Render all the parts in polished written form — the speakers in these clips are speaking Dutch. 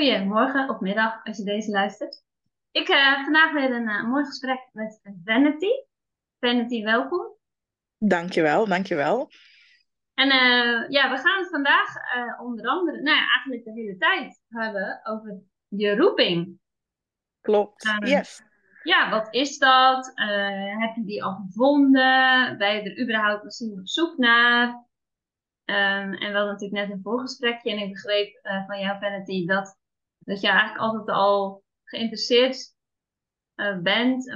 Goedemorgen of middag als je deze luistert. Ik heb vandaag weer een mooi gesprek met Vanity. Vanity, welkom. Dankjewel, dankjewel. En we gaan het vandaag onder andere, eigenlijk de hele tijd hebben over je roeping. Klopt, yes. Ja, wat is dat? Heb je die al gevonden? Ben je er überhaupt misschien op zoek naar? En we hadden natuurlijk net een voorgesprekje en ik begreep van jou, Vanity, dat je eigenlijk altijd al geïnteresseerd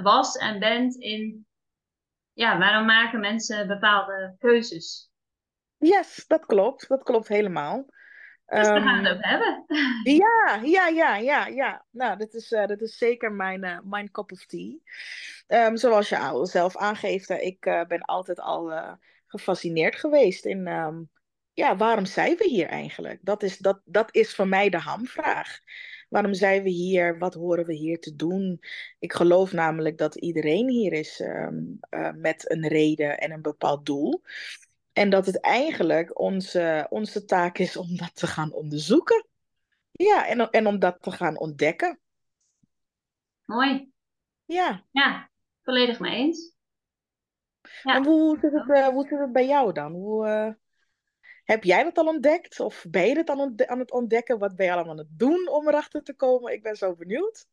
was en bent in waarom maken mensen bepaalde keuzes? Yes, dat klopt helemaal. Dus we gaan het over hebben. Ja. Nou, dit is zeker mijn cup of tea. Zoals je al zelf aangeeft, ik ben altijd al gefascineerd geweest in... waarom zijn we hier eigenlijk? Dat is voor mij de hamvraag. Waarom zijn we hier? Wat horen we hier te doen? Ik geloof namelijk dat iedereen hier is met een reden en een bepaald doel. En dat het eigenlijk onze taak is om dat te gaan onderzoeken. Ja, en om dat te gaan ontdekken. Mooi. Ja, volledig mee eens. Ja. En hoe zit het bij jou dan? Heb jij dat al ontdekt? Of ben je het aan het ontdekken? Wat ben je allemaal aan het doen om erachter te komen? Ik ben zo benieuwd.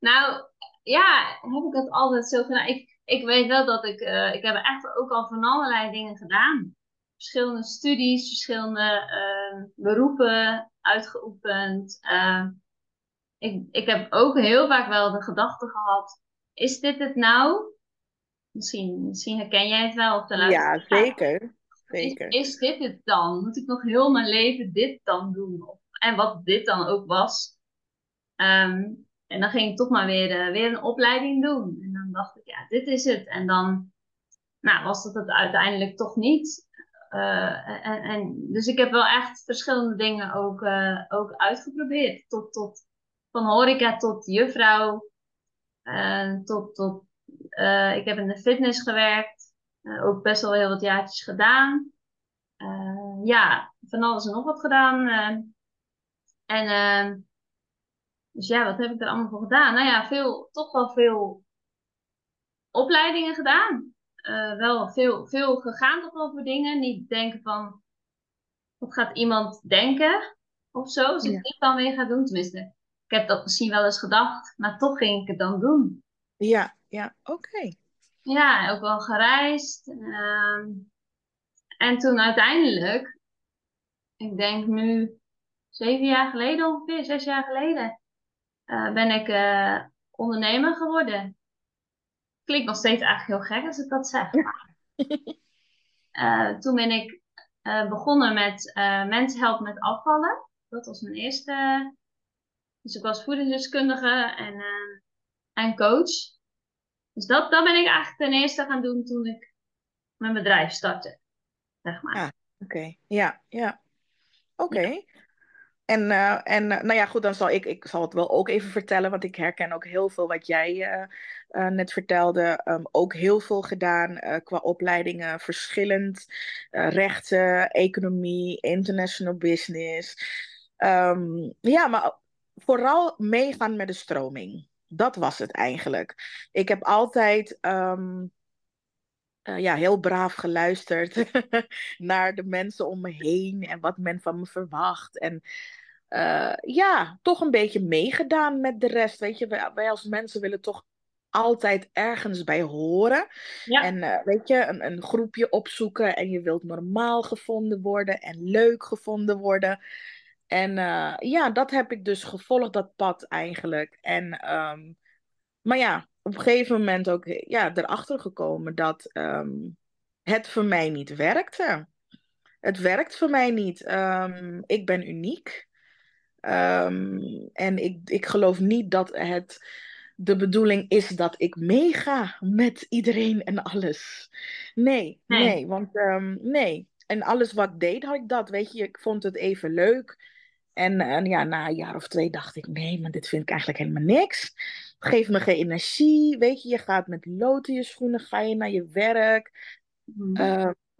Nou, ja, heb ik dat altijd zo gedaan? Ik weet wel dat ik heb echt ook al van allerlei dingen gedaan. Verschillende studies, verschillende beroepen uitgeoefend. Ik heb ook heel vaak wel de gedachte gehad, is dit het nou? Misschien herken jij het wel op de luisteraar. Ja, zeker. Zeker. Is dit het dan? Moet ik nog heel mijn leven dit dan doen? En wat dit dan ook was. En dan ging ik toch maar weer een opleiding doen. En dan dacht ik, ja, dit is het. En dan was dat het uiteindelijk toch niet. Dus ik heb wel echt verschillende dingen ook uitgeprobeerd. Tot van horeca tot juffrouw. Ik heb in de fitness gewerkt. Ook best wel heel wat jaartjes gedaan. Van alles en nog wat gedaan. Dus wat heb ik er allemaal voor gedaan? Nou ja, toch wel veel opleidingen gedaan. Wel veel gegaan toch wel voor dingen. Niet denken van, wat gaat iemand denken? Of zo, als ik dit dan weer ga doen. Tenminste, ik heb dat misschien wel eens gedacht. Maar toch ging ik het dan doen. Ja, oké. Ja, ook wel gereisd. En toen uiteindelijk, ik denk nu 7 jaar geleden ongeveer, 6 jaar geleden, ben ik ondernemer geworden. Klinkt nog steeds eigenlijk heel gek als ik dat zeg. Toen ben ik begonnen met mensen helpen met afvallen. Dat was mijn eerste. Dus ik was voedingsdeskundige en coach. Dus dat ben ik eigenlijk ten eerste gaan doen toen ik mijn bedrijf startte, zeg maar. Oké. Ja. Oké. En nou ja, goed, dan zal ik zal het wel ook even vertellen, want ik herken ook heel veel wat jij net vertelde. Ook heel veel gedaan qua opleidingen, verschillend. Rechten, economie, international business. Maar vooral meegaan met de stroming. Dat was het eigenlijk. Ik heb altijd heel braaf geluisterd naar de mensen om me heen en wat men van me verwacht. En toch een beetje meegedaan met de rest. Weet je, wij als mensen willen toch altijd ergens bij horen. Ja. En een groepje opzoeken en je wilt normaal gevonden worden en leuk gevonden worden. En dat heb ik dus gevolgd, dat pad eigenlijk. En, op een gegeven moment ook erachter gekomen dat het voor mij niet werkte. Het werkt voor mij niet. Ik ben uniek. En ik geloof niet dat het de bedoeling is dat ik meega met iedereen en alles. Nee. Want nee. En alles wat ik deed, had ik dat. Weet je, ik vond het even leuk. En na een jaar of 2 dacht ik, nee, maar dit vind ik eigenlijk helemaal niks. Het geeft me geen energie. Weet je, je gaat met lood in je schoenen, ga je naar je werk.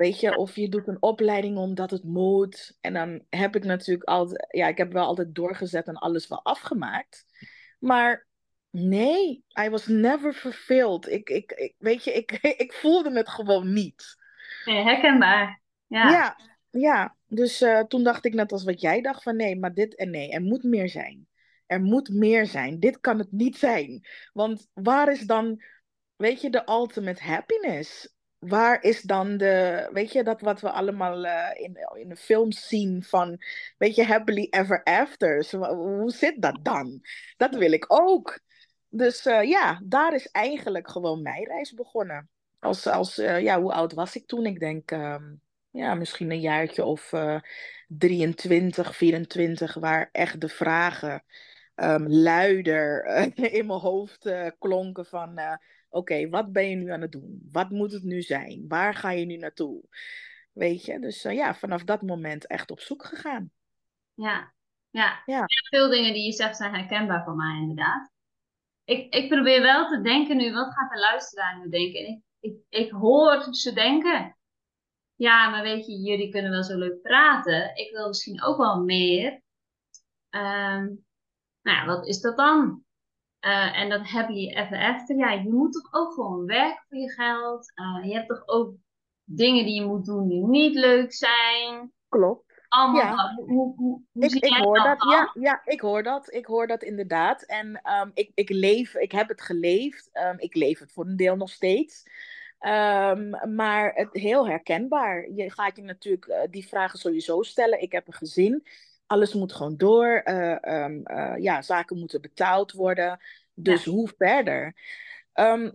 Weet je, of je doet een opleiding omdat het moet. En dan heb ik natuurlijk altijd... Ja, ik heb wel altijd doorgezet en alles wel afgemaakt. Maar nee, I was never fulfilled. Ik voelde het gewoon niet. Nee, herkenbaar. Ja, ja, ja. Dus toen dacht ik net als wat jij dacht van nee, maar dit en nee. Er moet meer zijn. Er moet meer zijn. Dit kan het niet zijn. Want waar is dan, weet je, de ultimate happiness? Waar is dan de, weet je, dat wat we allemaal in de films zien van, weet je, happily ever after. Hoe zit dat dan? Dat wil ik ook. Dus ja, daar is eigenlijk gewoon mijn reis begonnen. Als hoe oud was ik toen? Ik denk, ja, misschien een jaartje of 23, 24, waar echt de vragen luider in mijn hoofd klonken van... Oké, wat ben je nu aan het doen? Wat moet het nu zijn? Waar ga je nu naartoe? Weet je, dus ja, vanaf dat moment echt op zoek gegaan. Ja. Veel dingen die je zegt zijn herkenbaar voor mij inderdaad. Ik probeer wel te denken nu, wat gaat de luisteraar nu denken? Ik hoor ze denken. Ja, maar weet je, jullie kunnen wel zo leuk praten. Ik wil misschien ook wel meer. Nou ja, wat is dat dan? En dat happily ever after. Ja, je moet toch ook gewoon werken voor je geld. Je hebt toch ook dingen die je moet doen die niet leuk zijn. Klopt. Allemaal. Ja. Hoe ik hoor dat. Ja, ik hoor dat. Ik hoor dat inderdaad. En ik heb het geleefd. Ik leef het voor een deel nog steeds. Maar het heel herkenbaar. Je gaat je natuurlijk die vragen sowieso stellen. Ik heb een gezin. Alles moet gewoon door. Zaken moeten betaald worden. Dus hoe verder?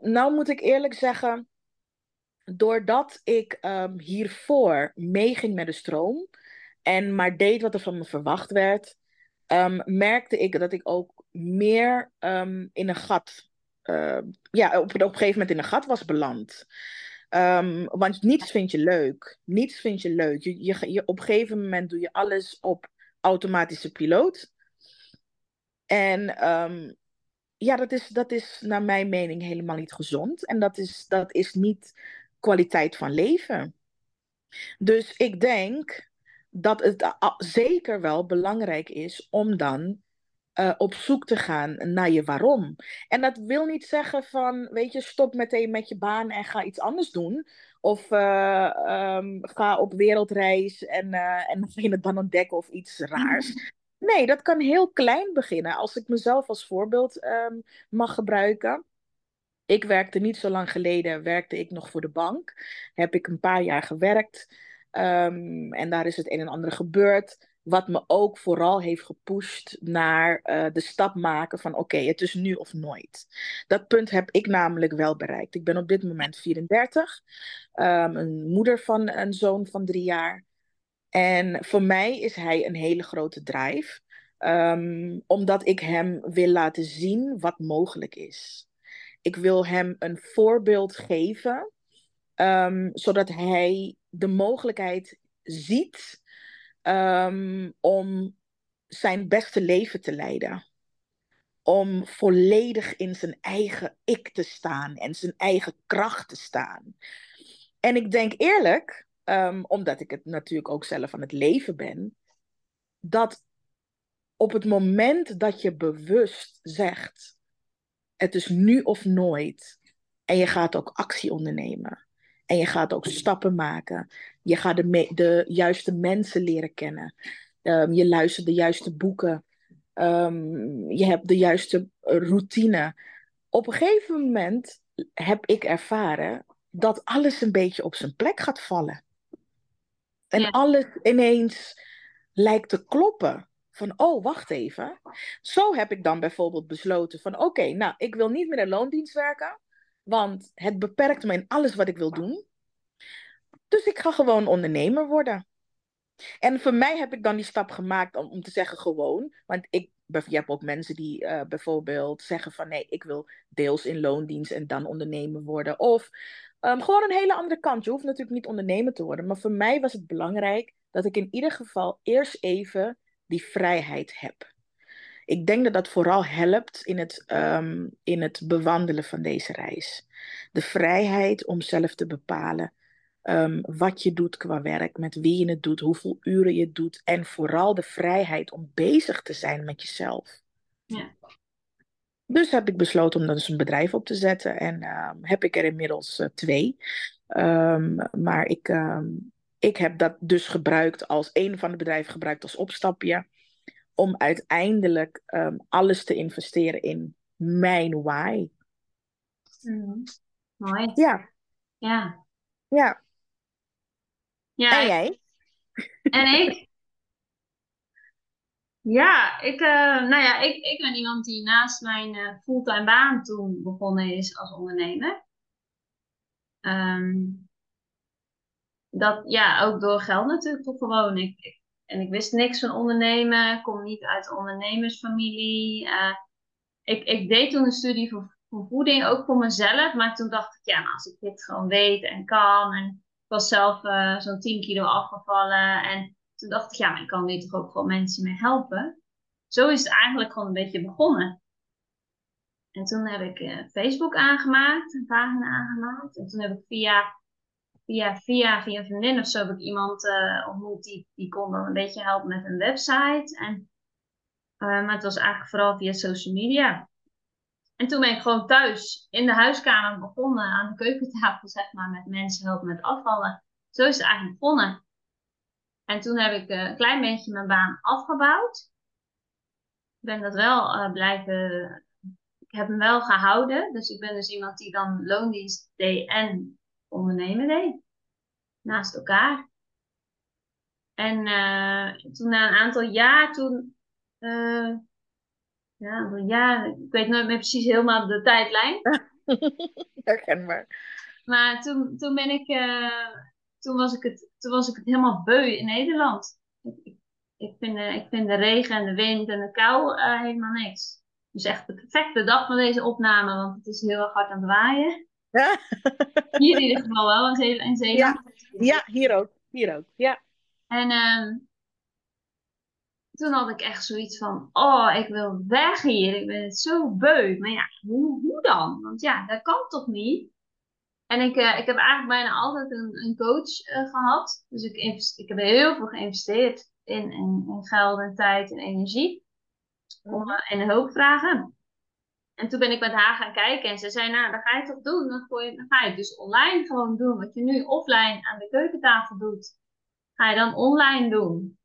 Nou moet ik eerlijk zeggen... doordat ik hiervoor meeging met de stroom... en maar deed wat er van me verwacht werd... merkte ik dat ik ook meer in een gat... op een gegeven moment in een gat was beland... want niets vind je leuk. Niets vind je leuk. Je op een gegeven moment doe je alles op... automatische piloot. En dat is naar mijn mening helemaal niet gezond. En dat is niet kwaliteit van leven. Dus ik denk dat het zeker wel belangrijk is om dan op zoek te gaan naar je waarom. En dat wil niet zeggen van, weet je, stop meteen met je baan en ga iets anders doen. Of ga op wereldreis en begin het dan ontdekken of iets raars. Nee, dat kan heel klein beginnen. Als ik mezelf als voorbeeld mag gebruiken. Ik werkte niet zo lang geleden, werkte ik nog voor de bank. Heb ik een paar jaar gewerkt. En daar is het een en ander gebeurd. Wat me ook vooral heeft gepusht naar de stap maken van oké, het is nu of nooit. Dat punt heb ik namelijk wel bereikt. Ik ben op dit moment 34. Een moeder van een zoon van 3 jaar. En voor mij is hij een hele grote drive. Omdat ik hem wil laten zien wat mogelijk is. Ik wil hem een voorbeeld geven. Zodat hij de mogelijkheid ziet... om zijn beste leven te leiden. Om volledig in zijn eigen ik te staan. En zijn eigen kracht te staan. En ik denk eerlijk, omdat ik het natuurlijk ook zelf aan het leven ben. Dat op het moment dat je bewust zegt. Het is nu of nooit. En je gaat ook actie ondernemen. En je gaat ook stappen maken. Je gaat de juiste mensen leren kennen. Je luistert de juiste boeken. Je hebt de juiste routine. Op een gegeven moment heb ik ervaren... dat alles een beetje op zijn plek gaat vallen. En alles ineens lijkt te kloppen. Van, oh, wacht even. Zo heb ik dan bijvoorbeeld besloten van... oké, nou, ik wil niet meer in loondienst werken... want het beperkt me in alles wat ik wil doen. Dus ik ga gewoon ondernemer worden. En voor mij heb ik dan die stap gemaakt om te zeggen gewoon. Want je hebt ook mensen die bijvoorbeeld zeggen van... nee, ik wil deels in loondienst en dan ondernemer worden. Of gewoon een hele andere kant. Je hoeft natuurlijk niet ondernemer te worden. Maar voor mij was het belangrijk dat ik in ieder geval eerst even die vrijheid heb. Ik denk dat dat vooral helpt in het bewandelen van deze reis. De vrijheid om zelf te bepalen wat je doet qua werk, met wie je het doet, hoeveel uren je het doet en vooral de vrijheid om bezig te zijn met jezelf. Ja. Dus heb ik besloten om dan dus een bedrijf op te zetten en heb ik er inmiddels 2. Maar ik heb dat dus gebruikt als een van de bedrijven gebruikt als opstapje om uiteindelijk alles te investeren in mijn why. Mooi. Ja. Ja. Ja. Ja. En jij? En ik? Ja, ik ben iemand die naast mijn fulltime baan toen begonnen is als ondernemer. Dat, ja, ook door geld natuurlijk toch gewoon. Ik wist niks van ondernemen, kom niet uit een ondernemersfamilie. Ik deed toen een studie voor voeding, ook voor mezelf. Maar toen dacht ik, ja, nou, als ik dit gewoon weet en kan. En ik was zelf zo'n 10 kilo afgevallen. En toen dacht ik, ja, maar ik kan nu toch ook gewoon mensen mee helpen. Zo is het eigenlijk gewoon een beetje begonnen. En toen heb ik Facebook aangemaakt, een pagina aangemaakt. En toen heb ik via een vriendin of zo heb ik iemand ontmoet die kon dan een beetje helpen met een website. En, maar het was eigenlijk vooral via social media. En toen ben ik gewoon thuis in de huiskamer begonnen aan de keukentafel, zeg maar, met mensen helpen met afvallen. Zo is het eigenlijk begonnen. En toen heb ik een klein beetje mijn baan afgebouwd. Ik ben dat wel blijven... Ik heb hem wel gehouden. Dus ik ben dus iemand die dan loondienst deed en ondernemen deed. Naast elkaar. En toen na een aantal jaar... ik weet nooit meer precies helemaal de tijdlijn. Herkenbaar. Maar toen ben ik... Toen was ik het helemaal beu in Nederland. Ik vind de regen en de wind en de kou helemaal niks. Dus echt de perfecte dag van deze opname, want het is heel erg hard aan het waaien. Ja. Hier in ieder geval wel, in Zeeland. Ja, hier ook. Ja. En toen had ik echt zoiets van, oh, ik wil weg hier. Ik ben het zo beu. Maar ja, hoe dan? Want ja, dat kan toch niet? En ik heb eigenlijk bijna altijd een coach gehad. Dus ik heb heel veel geïnvesteerd in geld en tijd en energie. En hulpvragen. En toen ben ik met haar gaan kijken. En ze zei, nou, dat ga je toch doen? Dan ga je dus online gewoon doen. Wat je nu offline aan de keukentafel doet, ga je dan online doen.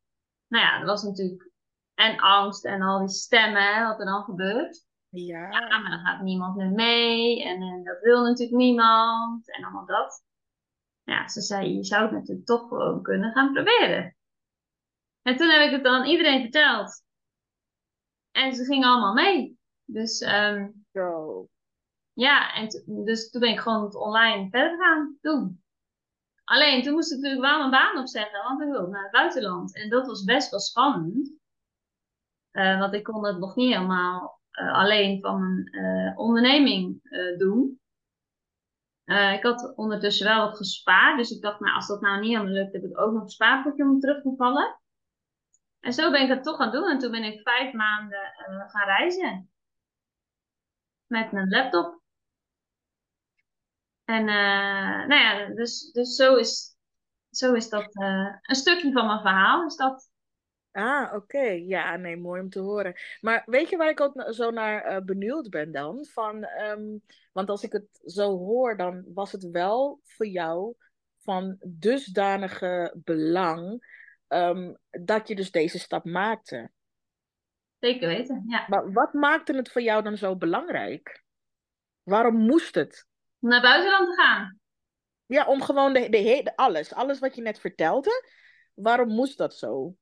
Nou ja, dat was natuurlijk... En angst en al die stemmen, hè, wat er dan gebeurt. Ja, maar dan gaat niemand meer mee. En dat wil natuurlijk niemand. En allemaal dat. Ja, ze zei, je zou het natuurlijk toch gewoon kunnen gaan proberen. En toen heb ik het dan iedereen verteld. En ze gingen allemaal mee. Dus, dus toen ben ik gewoon het online verder gaan doen. Alleen, toen moest ik natuurlijk wel mijn baan opzeggen. Want ik wilde naar het buitenland. En dat was best wel spannend. Want ik kon dat nog niet helemaal... alleen van mijn onderneming doen. Ik had ondertussen wel wat gespaard. Dus ik dacht, nou, als dat nou niet helemaal lukt, heb ik ook nog een spaarpotje om terug te vallen. En zo ben ik dat toch gaan doen. En toen ben ik 5 maanden gaan reizen. Met mijn laptop. En dus zo is dat een stukje van mijn verhaal. Dus dat... Ah, oké. Ja, nee, mooi om te horen. Maar weet je waar ik ook zo naar benieuwd ben dan? Want als ik het zo hoor, dan was het wel voor jou van dusdanige belang dat je dus deze stap maakte. Zeker weten, ja. Maar wat maakte het voor jou dan zo belangrijk? Waarom moest het? Om naar buitenland te gaan. Ja, om gewoon alles wat je net vertelde. Waarom moest dat zo?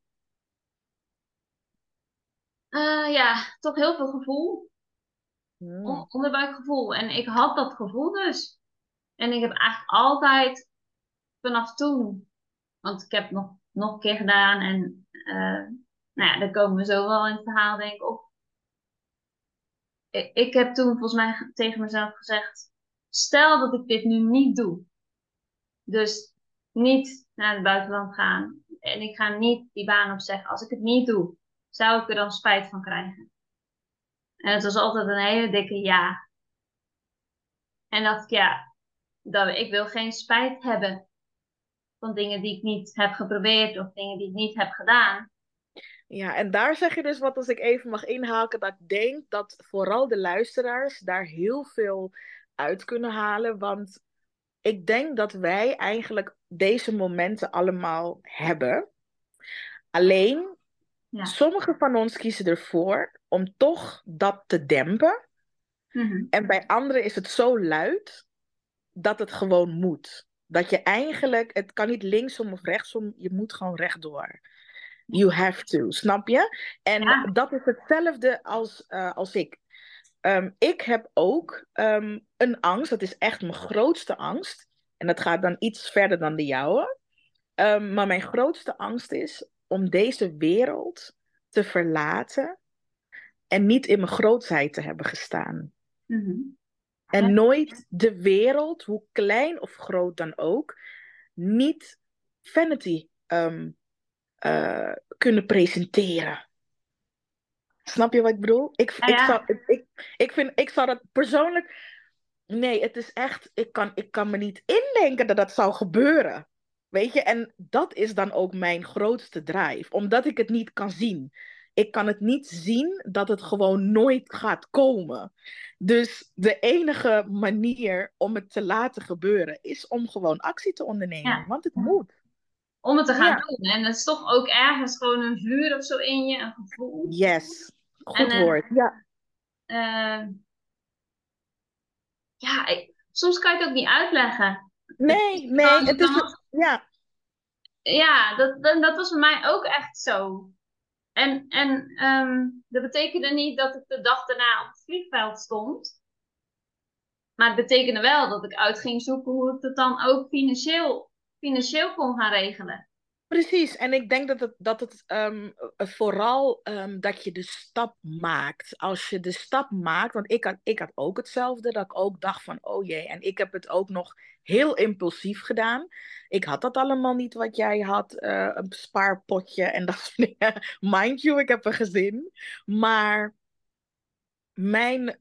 Toch heel veel gevoel. Onderbuikgevoel. En ik had dat gevoel dus. En ik heb eigenlijk altijd vanaf toen... Want ik heb het nog een keer gedaan. En daar komen we zo wel in het verhaal, denk ik, op. Ik heb toen volgens mij tegen mezelf gezegd... Stel dat ik dit nu niet doe. Dus niet naar het buitenland gaan. En ik ga niet die baan opzeggen als ik het niet doe. Zou ik er dan spijt van krijgen? En het was altijd een hele dikke ja. En dacht ik, ja, ik wil geen spijt hebben. van dingen die ik niet heb geprobeerd of dingen die ik niet heb gedaan. Ja, en daar zeg je dus wat, als ik even mag inhaken, dat ik denk dat vooral de luisteraars daar heel veel uit kunnen halen. Want ik denk dat wij eigenlijk deze momenten allemaal hebben. Alleen, ja, sommigen van ons kiezen ervoor om toch dat te dempen. Mm-hmm. En bij anderen is het zo luid dat het gewoon moet. Dat je eigenlijk, het kan niet linksom of rechtsom, je moet gewoon rechtdoor. You have to, snap je? En ja, dat is hetzelfde als ik. Ik heb ook een angst, dat is echt mijn grootste angst. En dat gaat dan iets verder dan de jouwe. Maar mijn grootste angst is om deze wereld te verlaten en niet in mijn grootheid te hebben gestaan. Mm-hmm. En nooit de wereld, hoe klein of groot dan ook, niet vanity kunnen presenteren. Snap je wat ik bedoel? Ik zou dat persoonlijk... Nee, het is echt... Ik kan me niet indenken dat dat zou gebeuren. Weet je? En dat is dan ook mijn grootste drive. Omdat ik het niet kan zien. Ik kan het niet zien dat het gewoon nooit gaat komen. Dus de enige manier om het te laten gebeuren is om gewoon actie te ondernemen. Ja. Want het moet. Om het te gaan doen. En dat is toch ook ergens gewoon een vuur of zo in je. Een gevoel. Yes. Goed woord. Ja. Soms kan je het ook niet uitleggen. Nee. Dat was voor mij ook echt zo. En dat betekende niet dat ik de dag daarna op het vliegveld stond. Maar het betekende wel dat ik uit ging zoeken hoe ik het dan ook financieel kon gaan regelen. Precies. En ik denk dat het vooral dat je de stap maakt. Als je de stap maakt, want ik had ook hetzelfde. Dat ik ook dacht van, oh jee. En ik heb het ook nog heel impulsief gedaan. Ik had dat allemaal niet wat jij had. Een spaarpotje. En dacht van, mind you, ik heb een gezin. Maar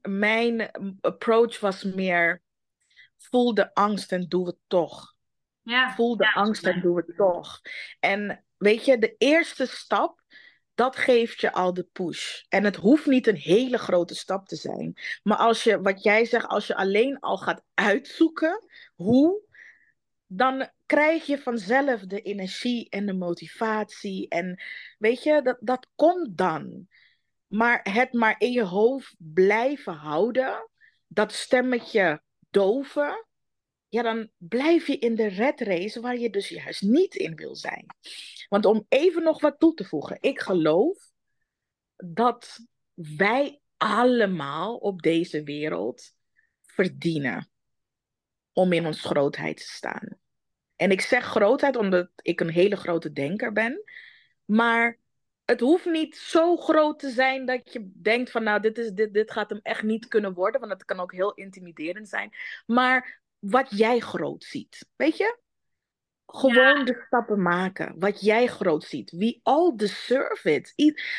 mijn approach was meer, voel de angst en doe het toch. Ja, voel de angst en doe het toch. En weet je, de eerste stap, dat geeft je al de push. En het hoeft niet een hele grote stap te zijn. Maar als je, wat jij zegt, als je alleen al gaat uitzoeken hoe, dan krijg je vanzelf de energie en de motivatie. En weet je, dat komt dan. Maar het maar in je hoofd blijven houden, dat stemmetje doven. Ja, dan blijf je in de red race waar je dus juist niet in wil zijn. Want om even nog wat toe te voegen. Ik geloof dat wij allemaal op deze wereld verdienen om in ons grootheid te staan. En ik zeg grootheid omdat ik een hele grote denker ben. Maar het hoeft niet zo groot te zijn dat je denkt van, nou, dit gaat hem echt niet kunnen worden. Want het kan ook heel intimiderend zijn. Maar wat jij groot ziet, weet je? Gewoon de stappen maken. Wat jij groot ziet. We all deserve it.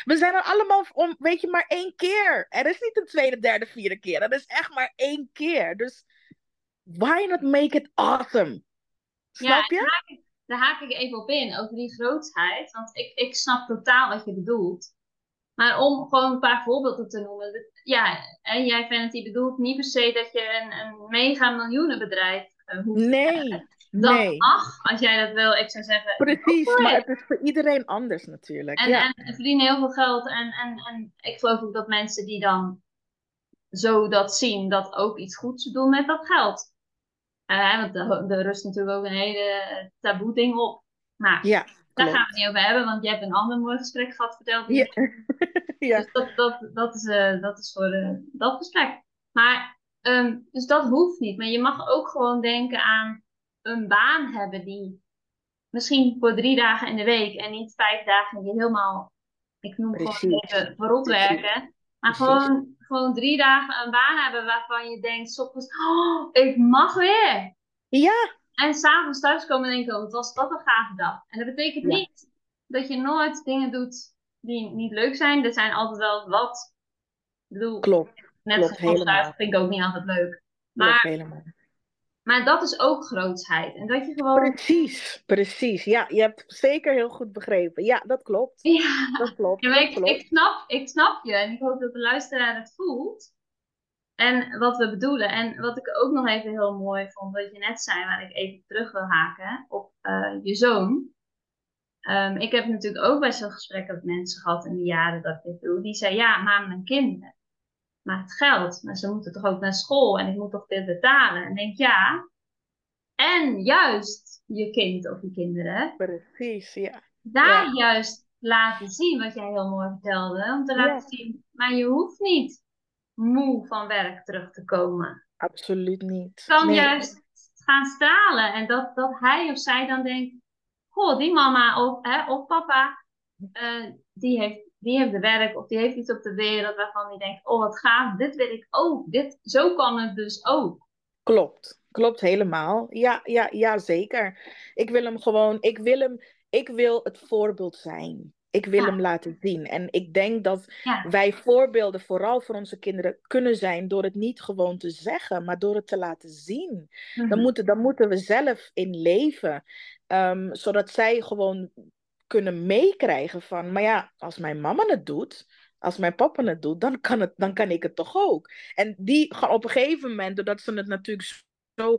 We zijn er allemaal om, weet je, maar één keer. Er is niet een tweede, derde, vierde keer. Er is echt maar één keer. Dus why not make it awesome? Snap je? Daar haak ik even op in, over die grootheid. Want ik snap totaal wat je bedoelt. Maar om gewoon een paar voorbeelden te noemen. En jij, Vanity, bedoelt niet per se dat je een mega miljoenenbedrijf hoeft. Nee. Dat mag, als jij dat wil. Ik zou zeggen, precies, maar het is voor iedereen anders natuurlijk. En verdienen heel veel geld. En ik geloof ook dat mensen die dan zo dat zien, dat ook iets goeds doen met dat geld. Want er rust natuurlijk ook een hele taboe ding op. Maar ja. Daar gaan we het niet over hebben, want je hebt een ander mooi gesprek gehad, verteld. Ja. Dus dat is voor dat gesprek. Maar, dus dat hoeft niet. Maar je mag ook gewoon denken aan een baan hebben die misschien voor 3 dagen in de week en niet 5 dagen die helemaal, ik noem het gewoon even verrot werken. Maar gewoon 3 dagen een baan hebben waarvan je denkt, 's ochtends, oh, ik mag weer. Ja. En s'avonds thuiskomen en denken, oh, wat was dat een gave dag. En dat betekent niet dat je nooit dingen doet die niet leuk zijn. Er zijn altijd wel wat. Ik bedoel, klopt. Net zoals thuis vind ik ook niet altijd leuk. Maar Maar dat is ook grootsheid. En dat je gewoon... Precies, precies. Ja, je hebt het zeker heel goed begrepen. Ja, dat klopt. Ja, dat klopt. Ja, maar ik snap je en ik hoop dat de luisteraar het voelt. En wat we bedoelen. En wat ik ook nog even heel mooi vond, wat je net zei, waar ik even terug wil haken op je zoon. Ik heb natuurlijk ook bij zo'n gesprek met mensen gehad in de jaren dat ik dit doe. Die zei, ja, maar mijn kinderen. Maar het geld. Maar ze moeten toch ook naar school. En ik moet toch dit betalen. En ik denk, ja. En juist je kind of je kinderen. Precies, ja. Daar juist laten zien wat jij heel mooi vertelde. Om te laten zien, maar je hoeft niet moe van werk terug te komen. Absoluut niet. Je kan juist gaan stralen. En dat hij of zij dan denkt, goh, die mama of papa, die heeft de werk of die heeft iets op de wereld waarvan die denkt, oh wat gaaf, dit wil ik ook. Zo kan het dus ook. Klopt helemaal. Ja, zeker. Ik wil het voorbeeld zijn. Ik wil hem laten zien. En ik denk dat wij voorbeelden vooral voor onze kinderen kunnen zijn door het niet gewoon te zeggen, maar door het te laten zien. Mm-hmm. Dan moeten we zelf in leven. Zodat zij gewoon kunnen meekrijgen van, maar ja, als mijn mama het doet, als mijn papa het doet, dan kan ik het toch ook. En die gaan op een gegeven moment, doordat ze het natuurlijk zo...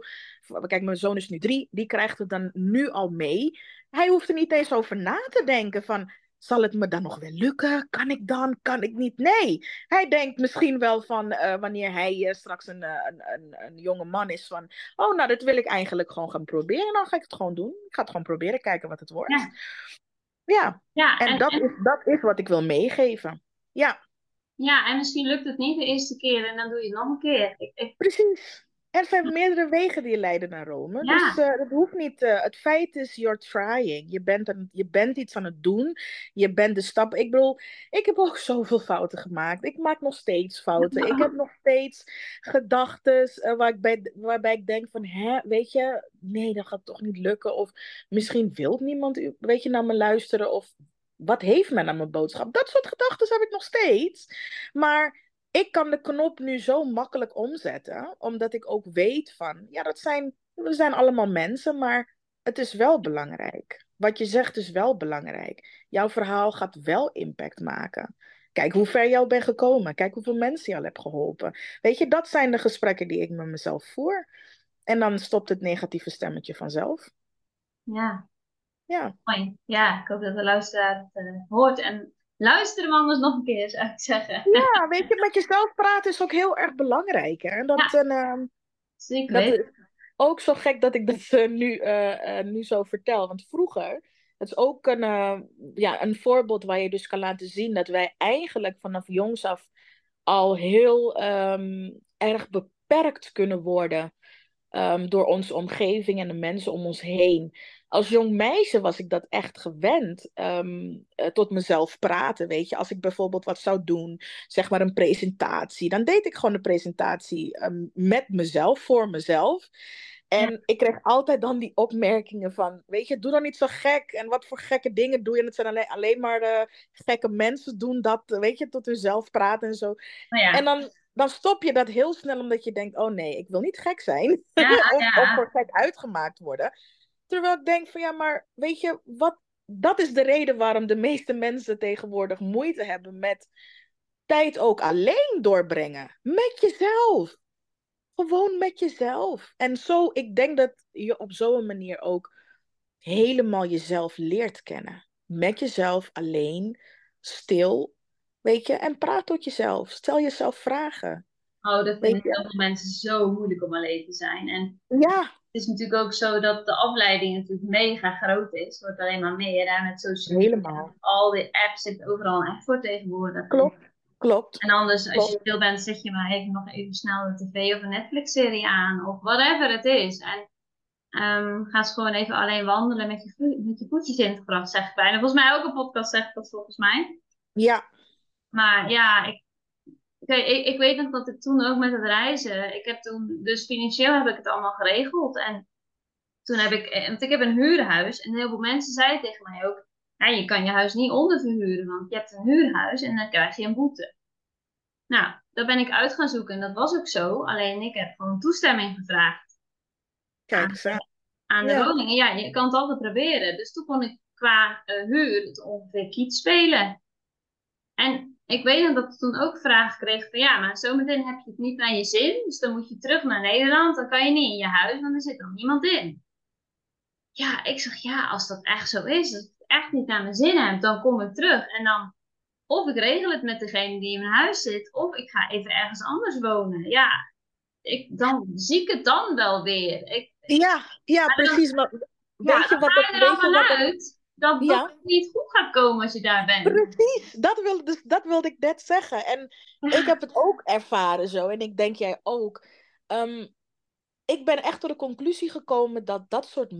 Kijk, mijn zoon is nu 3, die krijgt het dan nu al mee. Hij hoeft er niet eens over na te denken van, zal het me dan nog wel lukken? Kan ik niet? Nee. Hij denkt misschien wel van wanneer hij straks een jonge man is van, oh nou, dat wil ik eigenlijk gewoon gaan proberen. Dan ga ik het gewoon doen. Ik ga het gewoon proberen, kijken wat het wordt. Ja. En dat is wat ik wil meegeven. Ja. Ja, en misschien lukt het niet de eerste keer en dan doe je het nog een keer. Precies. Er zijn meerdere wegen die leiden naar Rome. Ja. Dus dat hoeft niet. Het feit is, you're trying. Je bent iets aan het doen. Je bent de stap. Ik bedoel, ik heb ook zoveel fouten gemaakt. Ik maak nog steeds fouten. Ik heb nog steeds gedachten waarbij ik denk van, weet je, nee, dat gaat toch niet lukken. Of misschien wil niemand, weet je, naar me luisteren. Of wat heeft men aan mijn boodschap? Dat soort gedachten heb ik nog steeds. Maar... ik kan de knop nu zo makkelijk omzetten, omdat ik ook weet van, ja, we zijn allemaal mensen, maar het is wel belangrijk. Wat je zegt is wel belangrijk. Jouw verhaal gaat wel impact maken. Kijk hoe ver jij bent gekomen. Kijk hoeveel mensen je al hebt geholpen. Weet je, dat zijn de gesprekken die ik met mezelf voer. En dan stopt het negatieve stemmetje vanzelf. Ja. Mooi. Ja, ik hoop dat de luisteraar het hoort en... luister hem anders nog een keer, zou ik zeggen. Ja, weet je, met jezelf praten is ook heel erg belangrijk. Hè? Zeker. Dat is ook zo gek dat ik dat nu zo vertel. Want vroeger, dat is ook een voorbeeld waar je dus kan laten zien... dat wij eigenlijk vanaf jongs af al heel erg beperkt kunnen worden... door onze omgeving en de mensen om ons heen. Als jong meisje was ik dat echt gewend, tot mezelf praten, weet je. Als ik bijvoorbeeld wat zou doen, zeg maar een presentatie, dan deed ik gewoon de presentatie met mezelf, voor mezelf. En ik kreeg altijd dan die opmerkingen van, weet je, doe dan niet zo gek. En wat voor gekke dingen doe je? En het zijn alleen maar gekke mensen doen dat, weet je, tot hunzelf praten en zo. Nou ja. En dan stop je dat heel snel, omdat je denkt, oh nee, ik wil niet gek zijn. Of voor gek uitgemaakt worden. Terwijl ik denk van, ja, maar weet je, dat is de reden waarom de meeste mensen tegenwoordig moeite hebben met tijd ook alleen doorbrengen. Met jezelf. Gewoon met jezelf. En zo, ik denk dat je op zo'n manier ook helemaal jezelf leert kennen. Met jezelf, alleen, stil, weet je, en praat tot jezelf. Stel jezelf vragen. Oh, dat vinden heel veel mensen zo moeilijk om alleen te zijn. En het is natuurlijk ook zo dat de afleiding natuurlijk mega groot is. Het wordt alleen maar meer. Hè? Met social media. Helemaal. Al die apps zitten overal echt voor tegenwoordig. Klopt. En anders, als je stil bent, zet je maar even nog even snel de tv of een Netflix-serie aan. Of whatever het is. En ga eens gewoon even alleen wandelen met je voetjes in het gras, zeg ik bijna. Volgens mij ook een podcast zegt dat volgens mij. Ja. Maar ja, ik weet nog dat ik toen ook met het reizen... Ik heb toen, dus financieel heb ik het allemaal geregeld. En toen heb ik... Want ik heb een huurhuis. En heel veel mensen zeiden tegen mij ook... Ja, je kan je huis niet onderverhuren, want je hebt een huurhuis en dan krijg je een boete. Nou, dat ben ik uit gaan zoeken en dat was ook zo. Alleen ik heb gewoon toestemming gevraagd. Kijk, aan de woningen. Ja, je kan het altijd proberen. Dus toen kon ik qua huur het ongeveer kiet spelen. En ik weet dat ik toen ook vragen kreeg van ja, maar zometeen heb je het niet naar je zin. Dus dan moet je terug naar Nederland. Dan kan je niet in je huis, want er zit nog niemand in. Ja, ik zeg ja, als dat echt zo is, als ik het echt niet naar mijn zin heb, dan kom ik terug. En dan of ik regel het met degene die in mijn huis zit, of ik ga even ergens anders wonen. Ja, dan zie ik het dan wel weer. Precies. Maar weet je wat ga je er allemaal uit dat het niet goed gaat komen als je daar bent. Precies, dat wilde ik net zeggen. En ik heb het ook ervaren zo. En ik denk jij ook. Ik ben echt tot de conclusie gekomen dat dat soort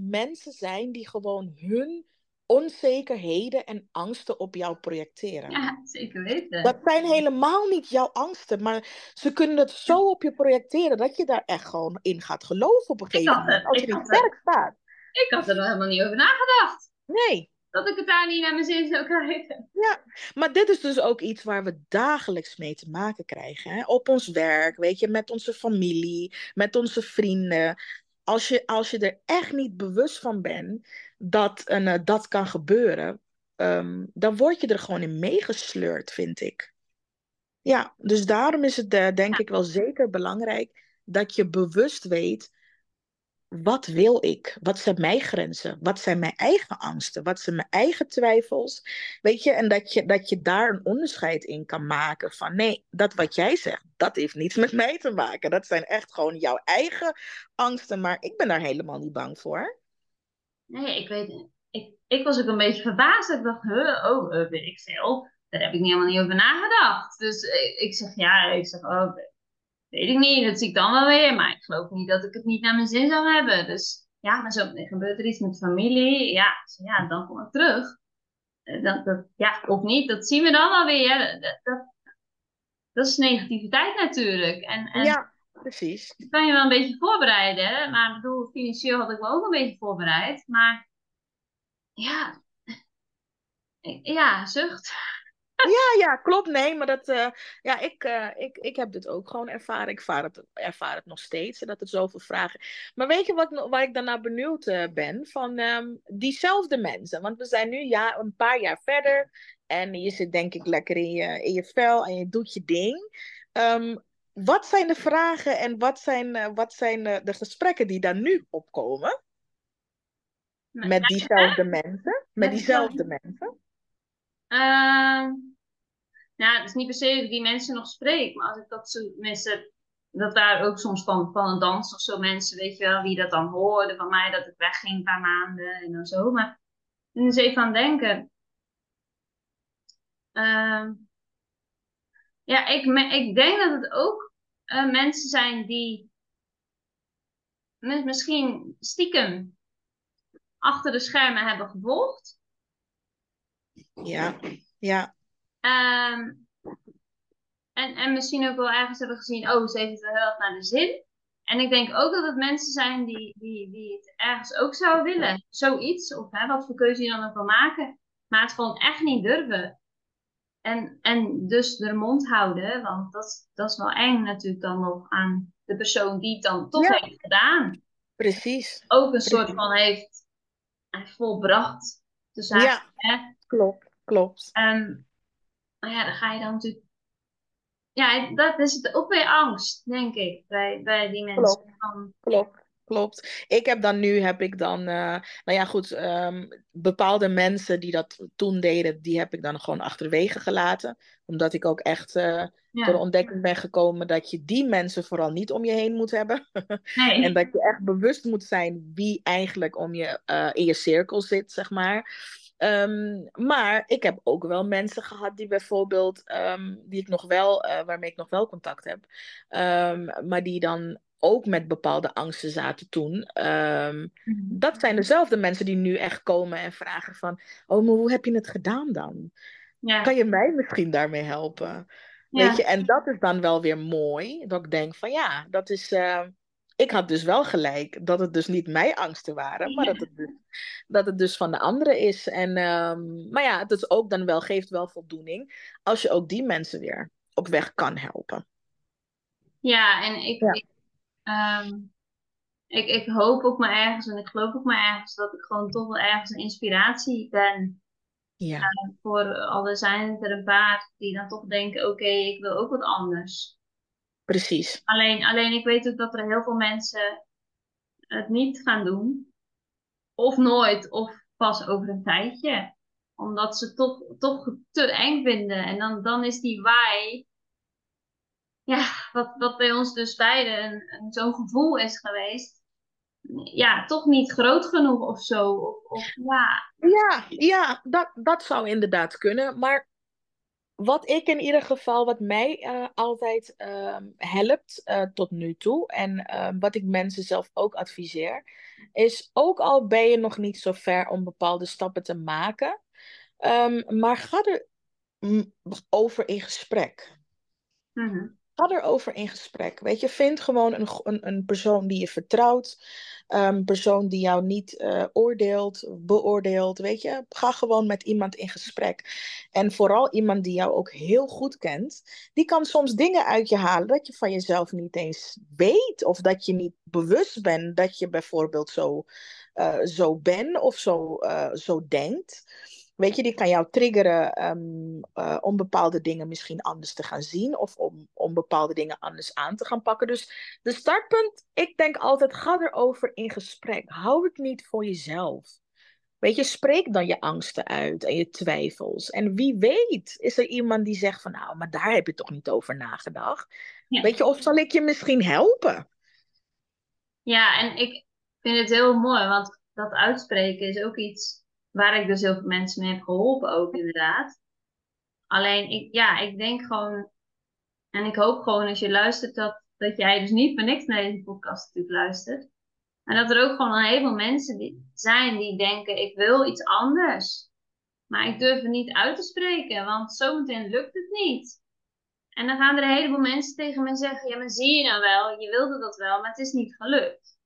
mensen zijn die gewoon hun onzekerheden en angsten op jou projecteren. Ja, zeker weten. Dat zijn helemaal niet jouw angsten, maar ze kunnen het zo op je projecteren dat je daar echt gewoon in gaat geloven op een gegeven moment. Als je sterk staat. Ik had er nog helemaal niet over nagedacht. Nee. Dat ik het daar niet naar mijn zin zou krijgen. Ja, maar dit is dus ook iets waar we dagelijks mee te maken krijgen. Hè? Op ons werk, weet je, met onze familie, met onze vrienden. Als je er echt niet bewust van bent dat dat kan gebeuren, dan word je er gewoon in meegesleurd, vind ik. Ja, dus daarom is het denk ik wel zeker belangrijk dat je bewust weet. Wat wil ik? Wat zijn mijn grenzen? Wat zijn mijn eigen angsten? Wat zijn mijn eigen twijfels? Weet je, en dat je daar een onderscheid in kan maken van nee, dat wat jij zegt, dat heeft niets met mij te maken. Dat zijn echt gewoon jouw eigen angsten, maar ik ben daar helemaal niet bang voor. Nee, ik weet het. Ik was ook een beetje verbaasd. Ik dacht, weet ik veel. Daar heb ik niet helemaal niet over nagedacht. Dus ik zeg, weet ik niet, dat zie ik dan wel weer. Maar ik geloof niet dat ik het niet naar mijn zin zou hebben. Dus ja, maar zo gebeurt er iets met familie. Ja, dan kom ik terug. Of niet, dat zien we dan wel weer. Dat is negativiteit natuurlijk. En ja, precies. Dat kan je wel een beetje voorbereiden. Maar ik bedoel, financieel had ik me ook een beetje voorbereid. Maar ja, zucht. Ja, klopt. Nee, maar dat, ik heb dit ook gewoon ervaren. Ik ervaar het nog steeds. Dat er zoveel vragen. Maar weet je waar ik daarna benieuwd ben? Van diezelfde mensen. Want we zijn nu een paar jaar verder. En je zit denk ik lekker in je vel. En je doet je ding. Wat zijn de vragen en wat zijn de gesprekken die daar nu opkomen? Met diezelfde mensen. Het is niet per se dat ik die mensen nog spreek, maar als ik dat soort mensen, dat waren ook soms van een dans of zo mensen, weet je wel, wie dat dan hoorde van mij, dat ik wegging een paar maanden en dan zo, maar dan is even aan het denken. Ik denk dat het ook mensen zijn die misschien stiekem achter de schermen hebben gevolgd. Ja. En misschien ook wel ergens hebben gezien, ze heeft het wel heel erg naar de zin. En ik denk ook dat het mensen zijn die het ergens ook zouden willen. Zoiets, of wat voor keuze je dan ook wil maken. Maar het gewoon echt niet durven. En dus de mond houden, want dat is wel eng natuurlijk dan nog aan de persoon die het dan toch heeft gedaan. Precies. Ook een soort van heeft volbracht. Dus klopt. Dan ga je dan natuurlijk... Ja, dat is het ook weer angst, denk ik, bij die mensen. Klopt. Bepaalde mensen die dat toen deden, die heb ik dan gewoon achterwege gelaten. Omdat ik ook echt door de ontdekking ben gekomen dat je die mensen vooral niet om je heen moet hebben. Nee. En dat je echt bewust moet zijn wie eigenlijk om je, in je cirkel zit, zeg maar. Maar ik heb ook wel mensen gehad die bijvoorbeeld, waarmee ik nog wel contact heb, maar die dan ook met bepaalde angsten zaten toen. Dat zijn dezelfde mensen die nu echt komen en vragen van, maar hoe heb je het gedaan dan? Ja. Kan je mij misschien daarmee helpen? Ja. Weet je, en dat is dan wel weer mooi, dat ik denk van dat is... Ik had dus wel gelijk dat het dus niet mijn angsten waren, maar dat het dus van de anderen is. Maar het is ook dan wel, geeft wel voldoening als je ook die mensen weer op weg kan helpen. Ja, en ik, Ik hoop op me ergens en ik geloof op me ergens dat ik gewoon toch wel ergens een inspiratie ben. Ja. Voor al zijn er een paar die dan toch denken, oké, ik wil ook wat anders. Precies. Alleen ik weet ook dat er heel veel mensen het niet gaan doen. Of nooit, of pas over een tijdje. Omdat ze toch te eng vinden. En dan is die why... Ja, wat bij ons dus beiden zo'n gevoel is geweest. Ja, toch niet groot genoeg of zo. Dat zou inderdaad kunnen. Maar wat ik in ieder geval, wat mij altijd helpt tot nu toe. En wat ik mensen zelf ook adviseer. Is ook al ben je nog niet zo ver om bepaalde stappen te maken. Maar ga er over in gesprek. Mm-hmm. Ga erover in gesprek, weet je. Vind gewoon een persoon die je vertrouwt. Een persoon die jou niet beoordeelt, weet je. Ga gewoon met iemand in gesprek. En vooral iemand die jou ook heel goed kent. Die kan soms dingen uit je halen dat je van jezelf niet eens weet. Of dat je niet bewust bent dat je bijvoorbeeld zo bent of zo denkt. Weet je, die kan jou triggeren om bepaalde dingen misschien anders te gaan zien. Of om bepaalde dingen anders aan te gaan pakken. Dus de startpunt, ik denk altijd, ga erover in gesprek. Hou het niet voor jezelf. Weet je, spreek dan je angsten uit en je twijfels. En wie weet, is er iemand die zegt van, nou, maar daar heb je toch niet over nagedacht. Ja. Weet je, of zal ik je misschien helpen? Ja, en ik vind het heel mooi, want dat uitspreken is ook iets... Waar ik dus heel veel mensen mee heb geholpen ook inderdaad. Alleen, ik denk gewoon... En ik hoop gewoon als je luistert dat jij dus niet voor niks naar deze podcast natuurlijk luistert. En dat er ook gewoon een heleboel mensen zijn die denken... Ik wil iets anders. Maar ik durf het niet uit te spreken. Want zometeen lukt het niet. En dan gaan er een heleboel mensen tegen mij zeggen... Ja, maar zie je nou wel? Je wilde dat wel, maar het is niet gelukt.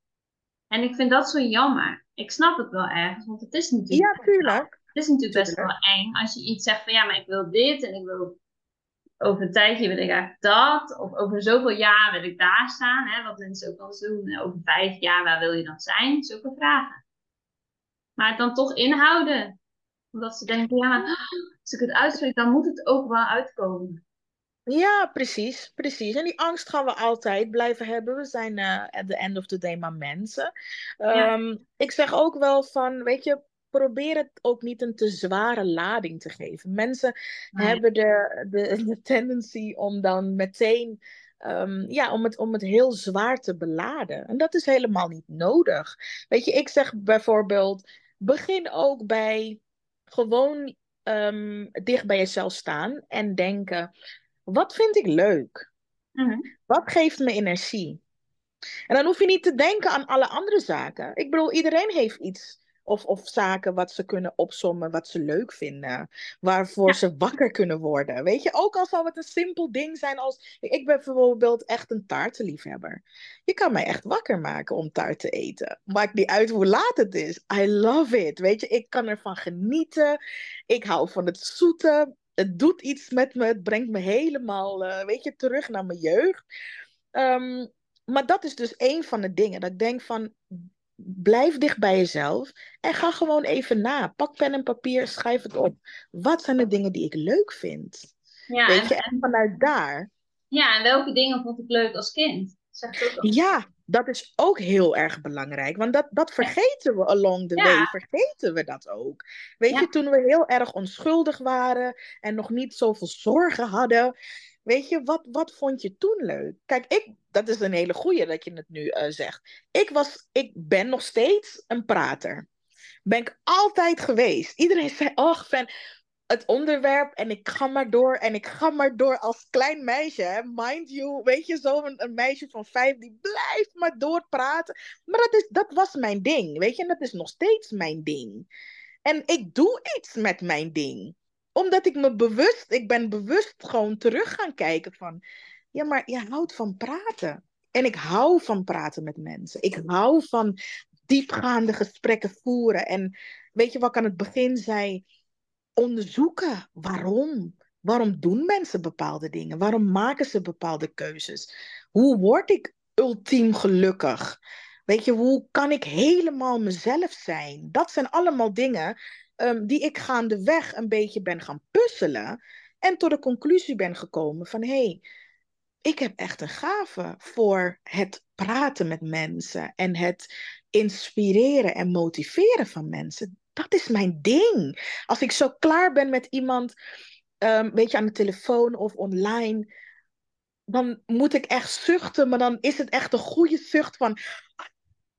En ik vind dat zo jammer. Ik snap het wel ergens, want het is natuurlijk... Ja, tuurlijk. Het is natuurlijk best wel eng als je iets zegt van... Ja, maar ik wil dit en ik wil... Over een tijdje wil ik eigenlijk dat. Of over zoveel jaar wil ik daar staan. Hè, wat mensen ook wel eens doen. Over 5 jaar, waar wil je dan zijn? Zulke vragen. Maar het dan toch inhouden. Omdat ze denken, ja, maar als ik het uitspreek... Dan moet het ook wel uitkomen. Ja, precies, precies. En die angst gaan we altijd blijven hebben. We zijn at the end of the day maar mensen. Ik zeg ook wel van, weet je, probeer het ook niet een te zware lading te geven. Mensen hebben de tendency om dan meteen, om het heel zwaar te beladen. En dat is helemaal niet nodig. Weet je, ik zeg bijvoorbeeld, begin ook bij gewoon dicht bij jezelf staan en denken... Wat vind ik leuk? Mm-hmm. Wat geeft me energie? En dan hoef je niet te denken aan alle andere zaken. Ik bedoel, iedereen heeft iets of zaken wat ze kunnen opsommen, wat ze leuk vinden, waarvoor ze wakker kunnen worden. Weet je, ook al zou het een simpel ding zijn als... Ik ben bijvoorbeeld echt een taartenliefhebber. Je kan mij echt wakker maken om taart te eten. Maakt niet uit hoe laat het is. I love it. Weet je, ik kan ervan genieten. Ik hou van het zoete. Het doet iets met me, het brengt me helemaal, terug naar mijn jeugd. Maar dat is dus een van de dingen. Dat ik denk van, blijf dicht bij jezelf en ga gewoon even na. Pak pen en papier, schrijf het op. Wat zijn de dingen die ik leuk vind? Ja, en vanuit daar. Ja, en welke dingen vond ik leuk als kind? Zeg ook. Ja, dat is ook heel erg belangrijk. Want dat vergeten we along the way. Vergeten we dat ook. Weet je, toen we heel erg onschuldig waren. En nog niet zoveel zorgen hadden. Weet je, wat vond je toen leuk? Kijk, dat is een hele goeie dat je het nu zegt. Ik ben nog steeds een prater. Ben ik altijd geweest. Iedereen zei, het onderwerp en ik ga maar door als klein meisje. Hè? Mind you, weet je, zo'n meisje van 5 die blijft maar doorpraten. Maar dat was mijn ding, weet je, en dat is nog steeds mijn ding. En ik doe iets met mijn ding. Omdat ik ben bewust gewoon terug gaan kijken van, ja, maar je houdt van praten. En ik hou van praten met mensen. Ik hou van diepgaande gesprekken voeren. En weet je wat ik aan het begin zei? Onderzoeken waarom. Waarom doen mensen bepaalde dingen? Waarom maken ze bepaalde keuzes? Hoe word ik ultiem gelukkig? Weet je, hoe kan ik helemaal mezelf zijn? Dat zijn allemaal dingen die ik gaandeweg een beetje ben gaan puzzelen. En tot de conclusie ben gekomen van, hey, ik heb echt een gave voor het praten met mensen. En het inspireren en motiveren van mensen. Dat is mijn ding. Als ik zo klaar ben met iemand, weet je, aan de telefoon of online, dan moet ik echt zuchten, maar dan is het echt een goede zucht van,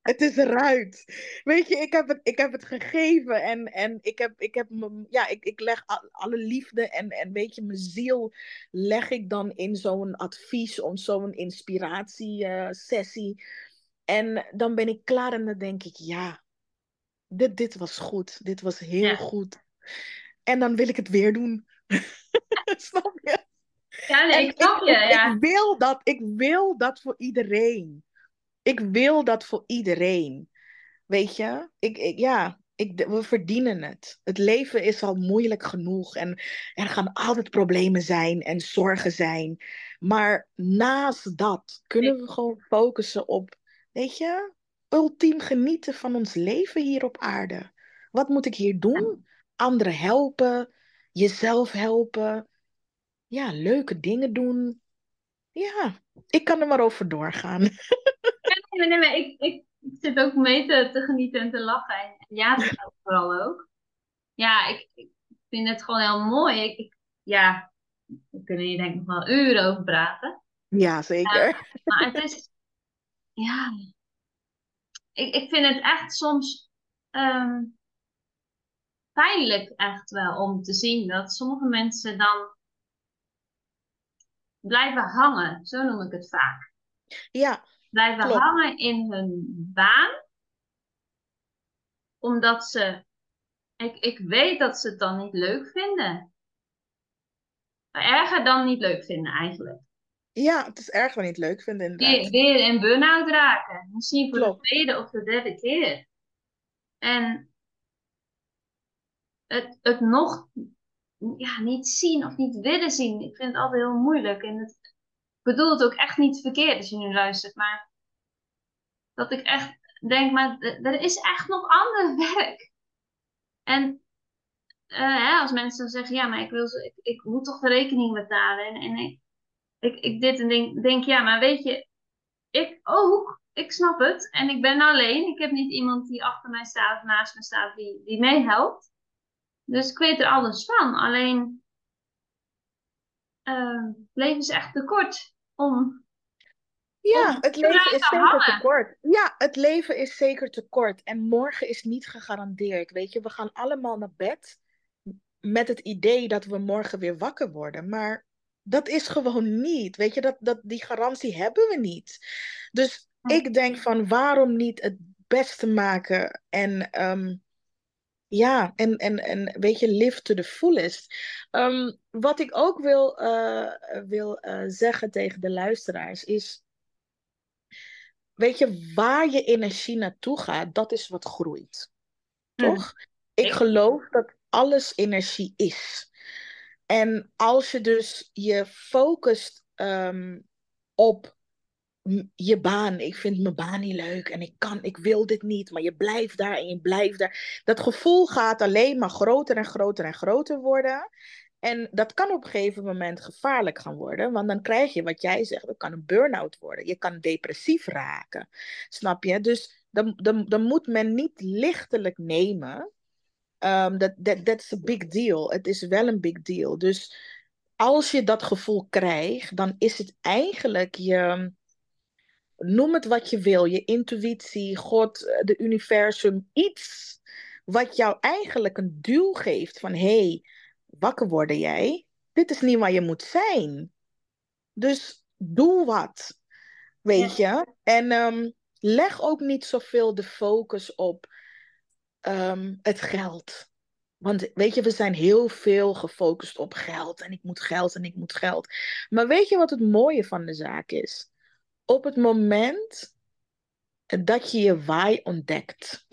het is eruit. Weet je, ik heb het gegeven en ik leg alle liefde en weet je, mijn ziel leg ik dan in zo'n advies of zo'n inspiratiesessie. En dan ben ik klaar en dan denk ik, ja, dit was goed. Dit was heel goed. En dan wil ik het weer doen. Snap je? Ja, nee, ik snap je, ja. Ik wil dat voor iedereen. Ik wil dat voor iedereen. Weet je? We verdienen het. Het leven is al moeilijk genoeg. En er gaan altijd problemen zijn en zorgen zijn. Maar naast dat kunnen we gewoon focussen op, weet je, ultiem genieten van ons leven hier op aarde. Wat moet ik hier doen? Anderen helpen. Jezelf helpen. Ja, leuke dingen doen. Ja, ik kan er maar over doorgaan. Nee, ik zit ook mee te genieten en te lachen. En ja, dat is vooral ook. Ja, ik vind het gewoon heel mooi. We kunnen hier denk ik nog wel uren over praten. Ja, zeker. Maar het is, ja, ik vind het echt soms pijnlijk echt wel om te zien dat sommige mensen dan blijven hangen, zo noem ik het vaak. Ja, blijven klopt. Hangen in hun baan. Omdat ze, ik weet dat ze het dan niet leuk vinden. Maar erger dan niet leuk vinden eigenlijk. Ja, het is erger dan niet leuk vinden inderdaad. Weer in burn-out raken. Misschien voor de tweede of de derde keer. En het nog, ja, niet zien of niet willen zien. Ik vind het altijd heel moeilijk. En ik bedoel het ook echt niet verkeerd als je nu luistert. Maar dat ik echt denk, maar er is echt nog ander werk. En als mensen dan zeggen, ja, maar ik moet toch de rekening betalen. En ik dit en denk, ja, maar weet je, ik ook. Ik snap het. En ik ben alleen. Ik heb niet iemand die achter mij staat of naast me staat die meehelpt. Dus ik weet er alles van. Alleen leven is echt te kort om. Ja, het leven is zeker te kort. Ja, het leven is zeker te kort. En morgen is niet gegarandeerd. Weet je, we gaan allemaal naar bed met het idee dat we morgen weer wakker worden. Maar dat is gewoon niet. Weet je, die garantie hebben we niet. Dus ik denk van, waarom niet het beste maken en ja, en weet je, live to the fullest. Wat ik ook wil zeggen tegen de luisteraars is, weet je, waar je energie naartoe gaat, dat is wat groeit. Toch? Ik geloof dat alles energie is. En als je dus je focust op je baan, ik vind mijn baan niet leuk en ik wil dit niet, maar je blijft daar en je blijft daar. Dat gevoel gaat alleen maar groter en groter en groter worden. En dat kan op een gegeven moment gevaarlijk gaan worden, want dan krijg je wat jij zegt, dat kan een burn-out worden. Je kan depressief raken, snap je? Dus dan moet men niet lichtelijk nemen. That's a big deal. Het is wel een big deal. Dus als je dat gevoel krijgt, dan is het eigenlijk je, noem het wat je wil, je intuïtie, God, de universum, iets wat jou eigenlijk een duw geeft van, hey, wakker worden jij, dit is niet waar je moet zijn. Dus doe wat, weet je. En leg ook niet zoveel de focus op het geld. Want weet je, we zijn heel veel gefocust op geld en ik moet geld en ik moet geld. Maar weet je wat het mooie van de zaak is? Op het moment dat je je why ontdekt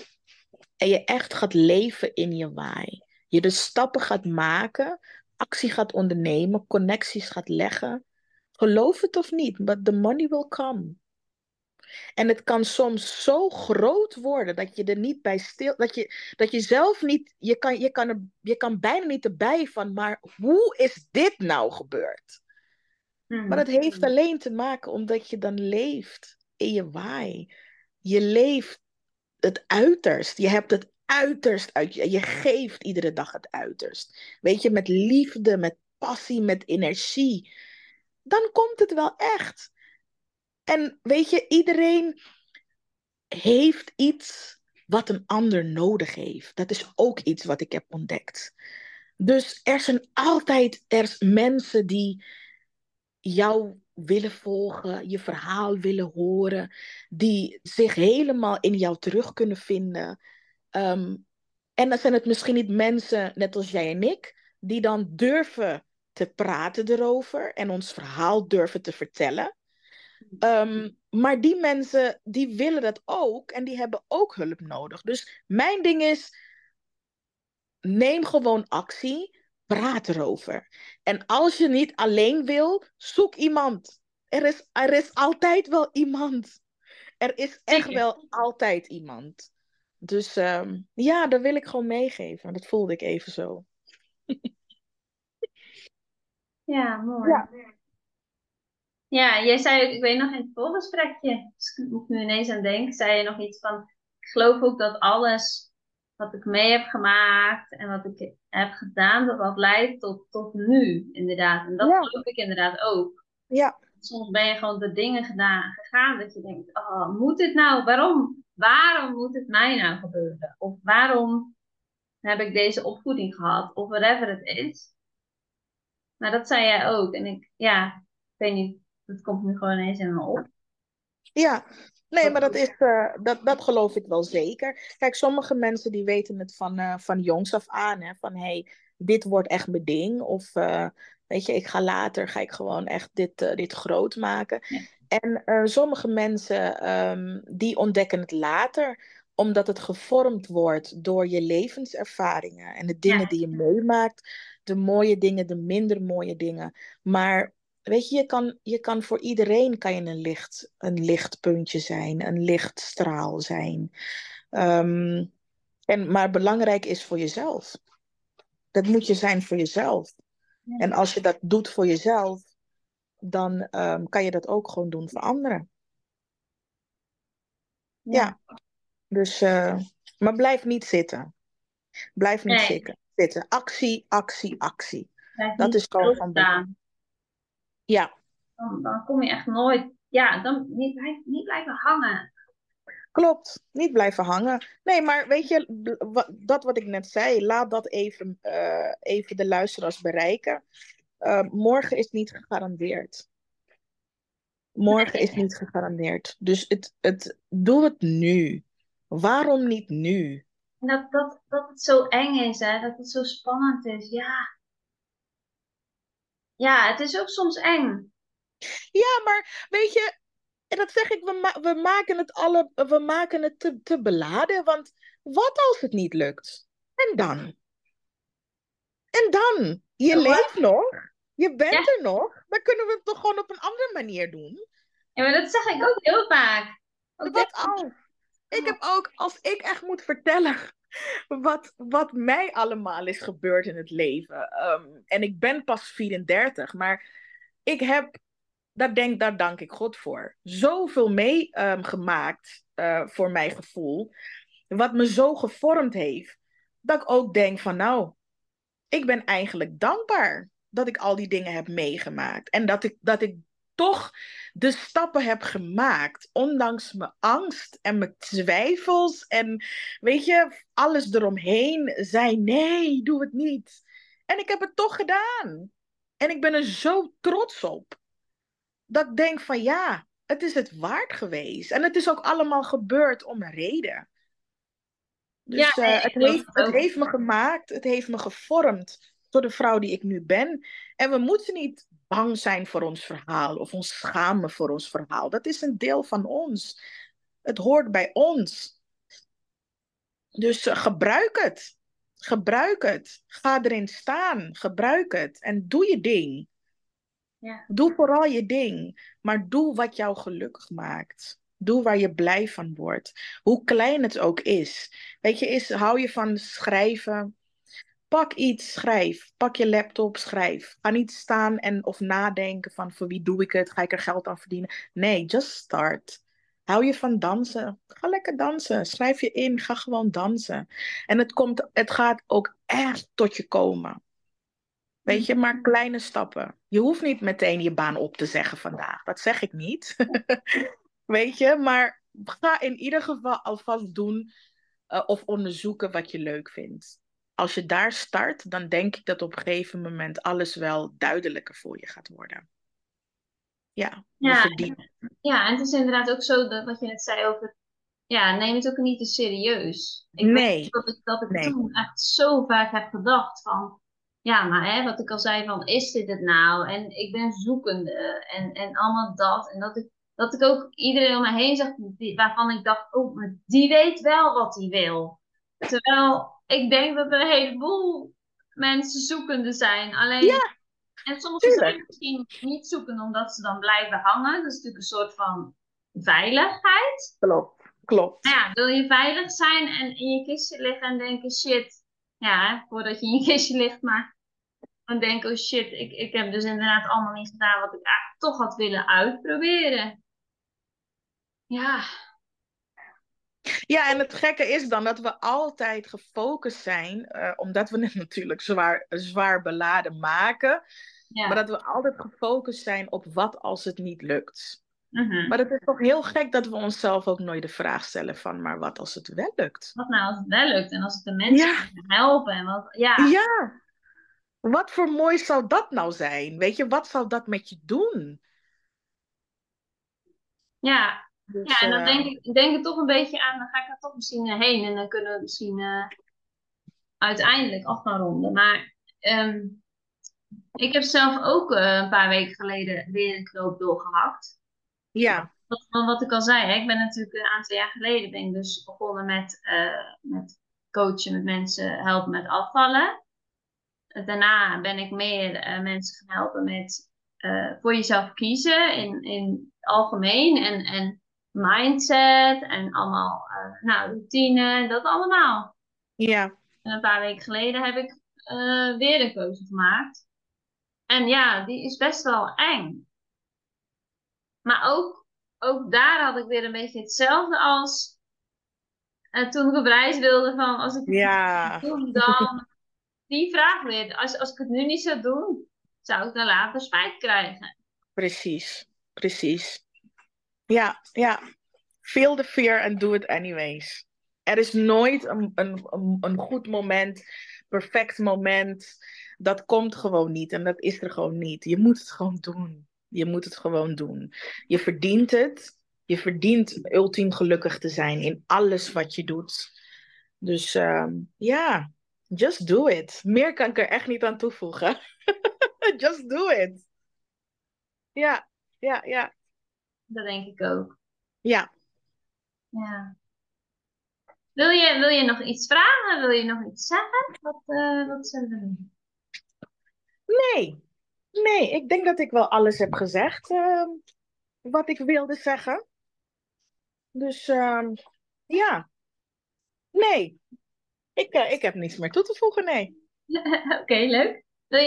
en je echt gaat leven in je why, je de stappen gaat maken, actie gaat ondernemen, connecties gaat leggen, geloof het of niet, but the money will come. En het kan soms zo groot worden dat je er niet bij stil... Dat je zelf niet... Je kan bijna niet erbij van, maar hoe is dit nou gebeurd? Mm-hmm. Maar dat heeft alleen te maken omdat je dan leeft in je why. Je leeft het uiterst. Je hebt het uiterst uit je. Je geeft iedere dag het uiterst. Weet je, met liefde, met passie, met energie. Dan komt het wel echt. En weet je, iedereen heeft iets wat een ander nodig heeft. Dat is ook iets wat ik heb ontdekt. Dus er zijn altijd mensen die jou willen volgen, je verhaal willen horen, die zich helemaal in jou terug kunnen vinden. En dan zijn het misschien niet mensen, net als jij en ik, die dan durven te praten erover en ons verhaal durven te vertellen. Maar die mensen, die willen dat ook en die hebben ook hulp nodig. Dus mijn ding is, neem gewoon actie, praat erover. En als je niet alleen wil, zoek iemand. Er is altijd wel iemand. Er is echt wel altijd iemand. Dus ja, dat wil ik gewoon meegeven. Dat voelde ik even zo. Ja, mooi. Ja. Ja, jij zei, ik weet nog in het voorgesprekje, dus ik moet nu ineens aan denken, zei je nog iets van, ik geloof ook dat alles wat ik mee heb gemaakt en wat ik heb gedaan, dat dat leidt tot nu, inderdaad. En dat geloof ik inderdaad ook. Ja. Soms ben je gewoon door dingen gegaan dat je denkt, oh, moet dit nou, waarom? Waarom moet het mij nou gebeuren? Of waarom heb ik deze opvoeding gehad? Of whatever het is. Maar dat zei jij ook. En ik weet niet. Dat komt nu gewoon eens in me op. Ja, nee, maar dat is, dat geloof ik wel zeker. Kijk, sommige mensen die weten het van jongs af aan. Hè, van, hey, dit wordt echt mijn ding. Of, weet je, ik ga later gewoon echt dit groot maken. Ja. En sommige mensen, die ontdekken het later. Omdat het gevormd wordt door je levenservaringen. En de dingen die je meemaakt. De mooie dingen, de minder mooie dingen. Maar... Weet je, je kan voor iedereen een lichtpuntje zijn, een lichtstraal zijn. Maar belangrijk is voor jezelf. Dat moet je zijn voor jezelf. Ja. En als je dat doet voor jezelf, dan kan je dat ook gewoon doen voor anderen. Ja. Dus, maar blijf niet zitten. Blijf niet zitten. Actie, actie, actie. Dat is gewoon van belang. Ja. Dan kom je echt nooit... Ja, dan niet blijven hangen. Klopt, niet blijven hangen. Nee, maar weet je, dat wat ik net zei, laat dat even de luisteraars bereiken. Morgen is niet gegarandeerd. Dus doe het nu. Waarom niet nu? En dat het zo eng is, hè? Dat het zo spannend is, ja. Ja, het is ook soms eng. Ja, maar weet je, en dat zeg ik, we maken het te beladen, want wat als het niet lukt? En dan? En dan? Je leeft nog, je bent er nog, dan kunnen we het toch gewoon op een andere manier doen. Ja, maar dat zeg ik ook heel vaak. Wat als? Ik heb ook, als ik echt moet vertellen... Wat mij allemaal is gebeurd in het leven. En ik ben pas 34, maar ik heb, daar dank ik God voor, zoveel meegemaakt voor mijn gevoel, wat me zo gevormd heeft, dat ik ook denk van nou, ik ben eigenlijk dankbaar dat ik al die dingen heb meegemaakt. En dat ik toch de stappen heb gemaakt, ondanks mijn angst en mijn twijfels en weet je, alles eromheen zei nee, doe het niet. En ik heb het toch gedaan. En ik ben er zo trots op dat ik denk van ja, het is het waard geweest. En het is ook allemaal gebeurd om een reden. Dus ja, het heeft me gemaakt, het heeft me gevormd door de vrouw die ik nu ben. En we moeten niet bang zijn voor ons verhaal of ons schamen voor ons verhaal. Dat is een deel van ons. Het hoort bij ons. Dus gebruik het. Gebruik het. Ga erin staan. Gebruik het. En doe je ding. Ja. Doe vooral je ding. Maar doe wat jou gelukkig maakt. Doe waar je blij van wordt. Hoe klein het ook is. Weet je, hou je van schrijven? Pak iets, schrijf. Pak je laptop, schrijf. Ga niet staan of nadenken van voor wie doe ik het? Ga ik er geld aan verdienen? Nee, just start. Hou je van dansen? Ga lekker dansen. Schrijf je in, ga gewoon dansen. En het gaat ook echt tot je komen. Weet je, maar kleine stappen. Je hoeft niet meteen je baan op te zeggen vandaag. Dat zeg ik niet. Weet je, maar ga in ieder geval alvast doen of onderzoeken wat je leuk vindt. Als je daar start, dan denk ik dat op een gegeven moment alles wel duidelijker voor je gaat worden. Ja, en het is inderdaad ook zo dat wat je net zei over... Ja, neem het ook niet te serieus. Ik weet dat ik toen echt zo vaak heb gedacht van... Ja, maar wat ik al zei van, is dit het nou? En ik ben zoekende en allemaal dat. En dat ik ook iedereen om me heen zag waarvan ik dacht... Oh, maar die weet wel wat hij wil. Terwijl ik denk dat er een heleboel mensen zoekende zijn. Alleen... Ja. En soms zijn ze misschien niet zoeken omdat ze dan blijven hangen. Dat is natuurlijk een soort van veiligheid. Klopt. Ja, wil je veilig zijn en in je kistje liggen en denken shit. Ja, voordat je in je kistje ligt, maar dan denken oh shit, ik heb dus inderdaad allemaal niet gedaan wat ik eigenlijk toch had willen uitproberen. Ja. Ja, en het gekke is dan dat we altijd gefocust zijn, omdat we het natuurlijk zwaar beladen maken, maar dat we altijd gefocust zijn op wat als het niet lukt. Mm-hmm. Maar het is toch heel gek dat we onszelf ook nooit de vraag stellen van, maar wat als het wel lukt? Wat nou als het wel lukt en als het de mensen helpen? En wat voor mooi zou dat nou zijn? Weet je, wat zou dat met je doen? Ja. Dus, en dan denk ik toch een beetje aan, dan ga ik er toch misschien heen en dan kunnen we misschien uiteindelijk af gaan ronden. Maar ik heb zelf ook een paar weken geleden weer een knoop doorgehakt. Ja. Wat ik al zei, hè, ik ben natuurlijk een aantal jaar geleden dus begonnen met coachen, met mensen helpen met afvallen. Daarna ben ik meer mensen gaan helpen met voor jezelf kiezen in het algemeen en mindset en allemaal routine, dat allemaal. Ja. En een paar weken geleden heb ik weer een keuze gemaakt. En ja, die is best wel eng. Maar ook daar had ik weer een beetje hetzelfde als toen ik op reis wilde van als ik het doe, dan die vraag weer. Als ik het nu niet zou doen, zou ik dan later spijt krijgen. Precies. Ja. Feel the fear and do it anyways. Er is nooit een goed moment, perfect moment. Dat komt gewoon niet en dat is er gewoon niet. Je moet het gewoon doen. Je verdient het. Je verdient ultiem gelukkig te zijn in alles wat je doet. Dus ja, just do it. Meer kan ik er echt niet aan toevoegen. Just do it. Ja. Dat denk ik ook. Ja. Wil je nog iets vragen? Wil je nog iets zeggen? Wat zullen we doen? Nee, ik denk dat ik wel alles heb gezegd wat ik wilde zeggen. Dus ja. Nee, ik heb niets meer toe te voegen, nee. Oké, leuk. Wil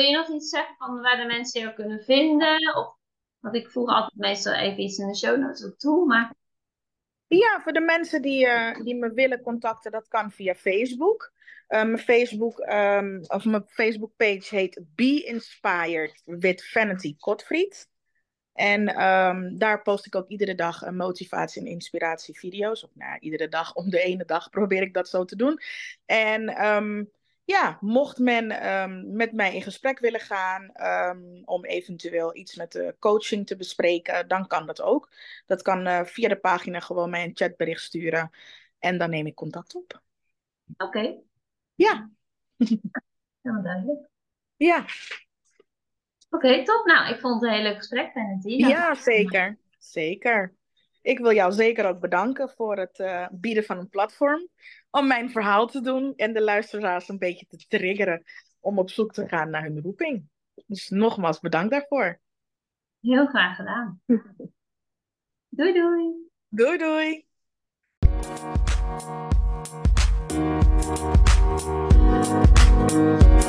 je nog iets zeggen van waar de mensen jou kunnen vinden? Of, want ik voeg altijd meestal even iets in de show notes op toe. Maar... Ja, voor de mensen die me willen contacten, dat kan via Facebook. Mijn Facebook-page heet Be Inspired with Vanity Kotfried. En daar post ik ook iedere dag een motivatie- en inspiratievideo's. Of iedere dag, om de ene dag probeer ik dat zo te doen. En... mocht men met mij in gesprek willen gaan om eventueel iets met de coaching te bespreken, dan kan dat ook. Dat kan via de pagina gewoon mij een chatbericht sturen en dan neem ik contact op. Oké. Ja. Helemaal duidelijk. Ja. Oké, top. Nou, ik vond het een heel leuk gesprek, Vanity. Ja, zeker. Ik wil jou zeker ook bedanken voor het bieden van een platform om mijn verhaal te doen en de luisteraars een beetje te triggeren om op zoek te gaan naar hun roeping. Dus nogmaals bedankt daarvoor. Heel graag gedaan. Doei doei. Doei doei.